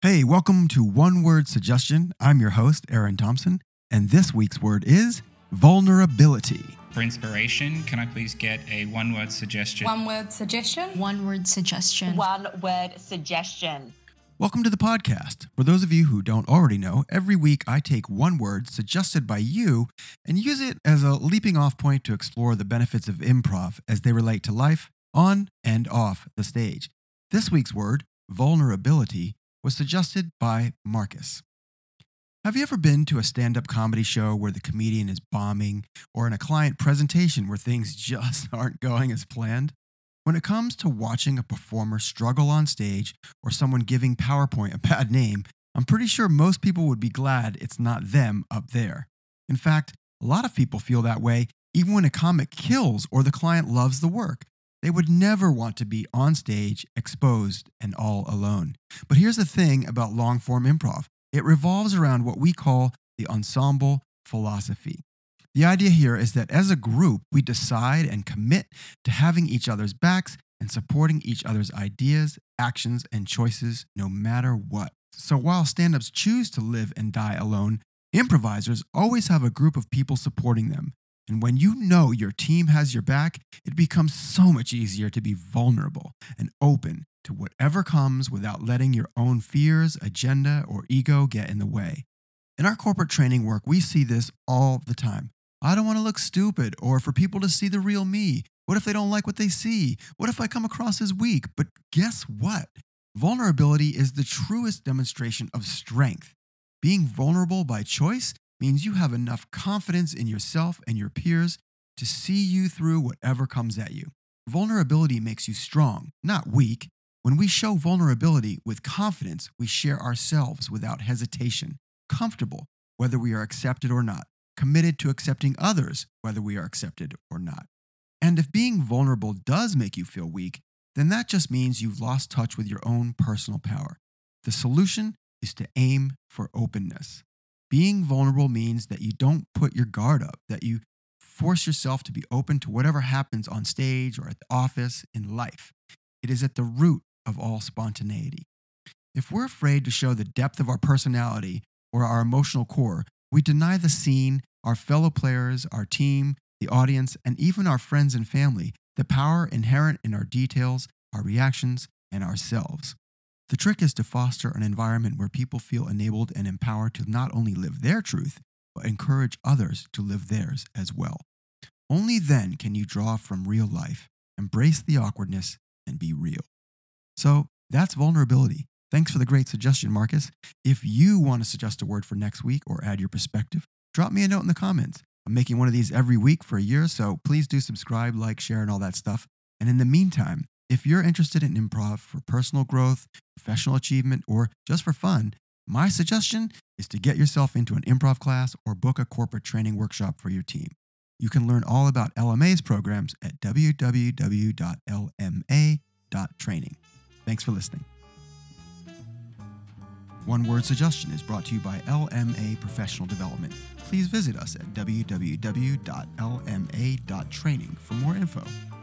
Hey, welcome to One Word Suggestion. I'm your host, Aaron Thompson, and this week's word is vulnerability. For inspiration, can I please get a one-word suggestion? One-word suggestion? One-word suggestion. One-word suggestion. Welcome to the podcast. For those of you who don't already know, every week I take one word suggested by you and use it as a leaping off point to explore the benefits of improv as they relate to life on and off the stage. This week's word, vulnerability, was suggested by Marcus. Have you ever been to a stand-up comedy show where the comedian is bombing, or in a client presentation where things just aren't going as planned? When it comes to watching a performer struggle on stage or someone giving PowerPoint a bad name, I'm pretty sure most people would be glad it's not them up there. In fact, a lot of people feel that way even when a comic kills or the client loves the work. They would never want to be on stage, exposed, and all alone. But here's the thing about long-form improv. It revolves around what we call the ensemble philosophy. The idea here is that as a group, we decide and commit to having each other's backs and supporting each other's ideas, actions, and choices no matter what. So while stand-ups choose to live and die alone, improvisers always have a group of people supporting them. And when you know your team has your back, it becomes so much easier to be vulnerable and open to whatever comes without letting your own fears, agenda, or ego get in the way. In our corporate training work, we see this all the time. I don't want to look stupid or for people to see the real me. What if they don't like what they see? What if I come across as weak? But guess what? Vulnerability is the truest demonstration of strength. Being vulnerable by choice means you have enough confidence in yourself and your peers to see you through whatever comes at you. Vulnerability makes you strong, not weak. When we show vulnerability with confidence, we share ourselves without hesitation, comfortable, whether we are accepted or not, committed to accepting others, whether we are accepted or not. And if being vulnerable does make you feel weak, then that just means you've lost touch with your own personal power. The solution is to aim for openness. Being vulnerable means that you don't put your guard up, that you force yourself to be open to whatever happens on stage or at the office in life. It is at the root of all spontaneity. If we're afraid to show the depth of our personality or our emotional core, we deny the scene, our fellow players, our team, the audience, and even our friends and family the power inherent in our details, our reactions, and ourselves. The trick is to foster an environment where people feel enabled and empowered to not only live their truth, but encourage others to live theirs as well. Only then can you draw from real life, embrace the awkwardness, and be real. So that's vulnerability. Thanks for the great suggestion, Marcus. If you want to suggest a word for next week or add your perspective, drop me a note in the comments. I'm making one of these every week for a year, so please do subscribe, like, share, and all that stuff. And in the meantime, if you're interested in improv for personal growth, professional achievement, or just for fun, my suggestion is to get yourself into an improv class or book a corporate training workshop for your team. You can learn all about LMA's programs at www.lma.training. Thanks for listening. One Word Suggestion is brought to you by LMA Professional Development. Please visit us at www.lma.training for more info.